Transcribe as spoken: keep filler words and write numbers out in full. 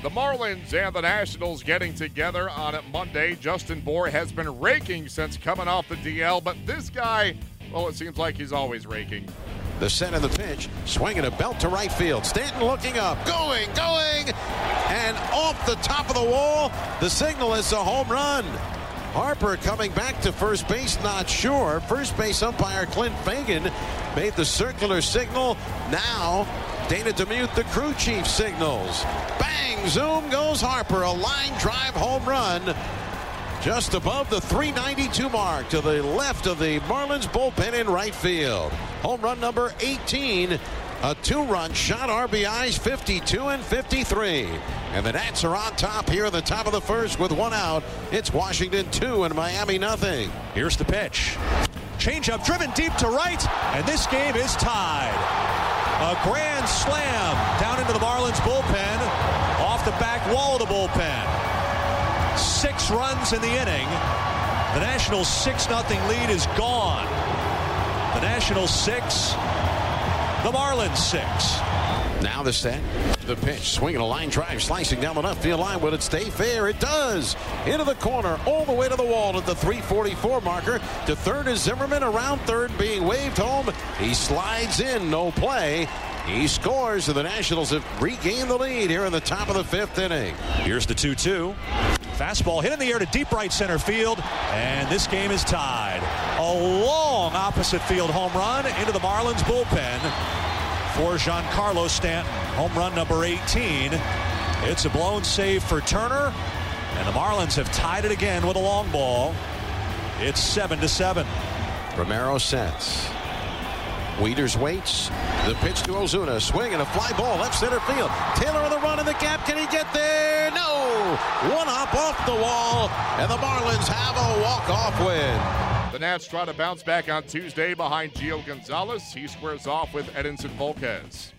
The Marlins and the Nationals getting together on Monday. Justin Bour has been raking since coming off the D L, but this guy, well, it seems like he's always raking. The set of the pitch, swinging a belt to right field. Stanton looking up, going, going, and off the top of the wall. The signal is a home run. Harper coming back to first base, not sure. First base umpire Clint Fagan made the circular signal. Now Dana DeMuth, the crew chief, signals. Bang! Zoom goes Harper. A line drive home run just above the three ninety-two mark to the left of the Marlins bullpen in right field. Home run number eighteen. A two-run shot, R B Is fifty-two and fifty-three. And the Nats are on top here in the top of the first with one out. It's Washington two and Miami nothing. Here's the pitch. Changeup driven deep to right, and this game is tied. A grand slam down into the Marlins bullpen, off the back wall of the bullpen. Six runs in the inning. The Nationals' six nothing lead is gone. The Nationals six, the Marlins six. Now the set, the pitch, swinging a line drive, slicing down the left field line. Will it stay fair? It does. Into the corner, all the way to the wall at the three forty-four marker. To third is Zimmerman, around third, being waved home. He slides in, no play. He scores, and the Nationals have regained the lead here in the top of the fifth inning. Here's the two two. Fastball hit in the air to deep right center field, and this game is tied. A long opposite field home run into the Marlins bullpen for Giancarlo Stanton. Home run number eighteen. It's a blown save for Turner, and the Marlins have tied it again with a long ball. It's seven to seven. Romero sets. Wieters waits. The pitch to Ozuna. Swing and a fly ball left center field. Taylor on the run in the gap. Can he get there? No! One hop off the wall, and the Marlins have a walk-off win. The Nats try to bounce back on Tuesday behind Gio Gonzalez. He squares off with Edinson Volquez.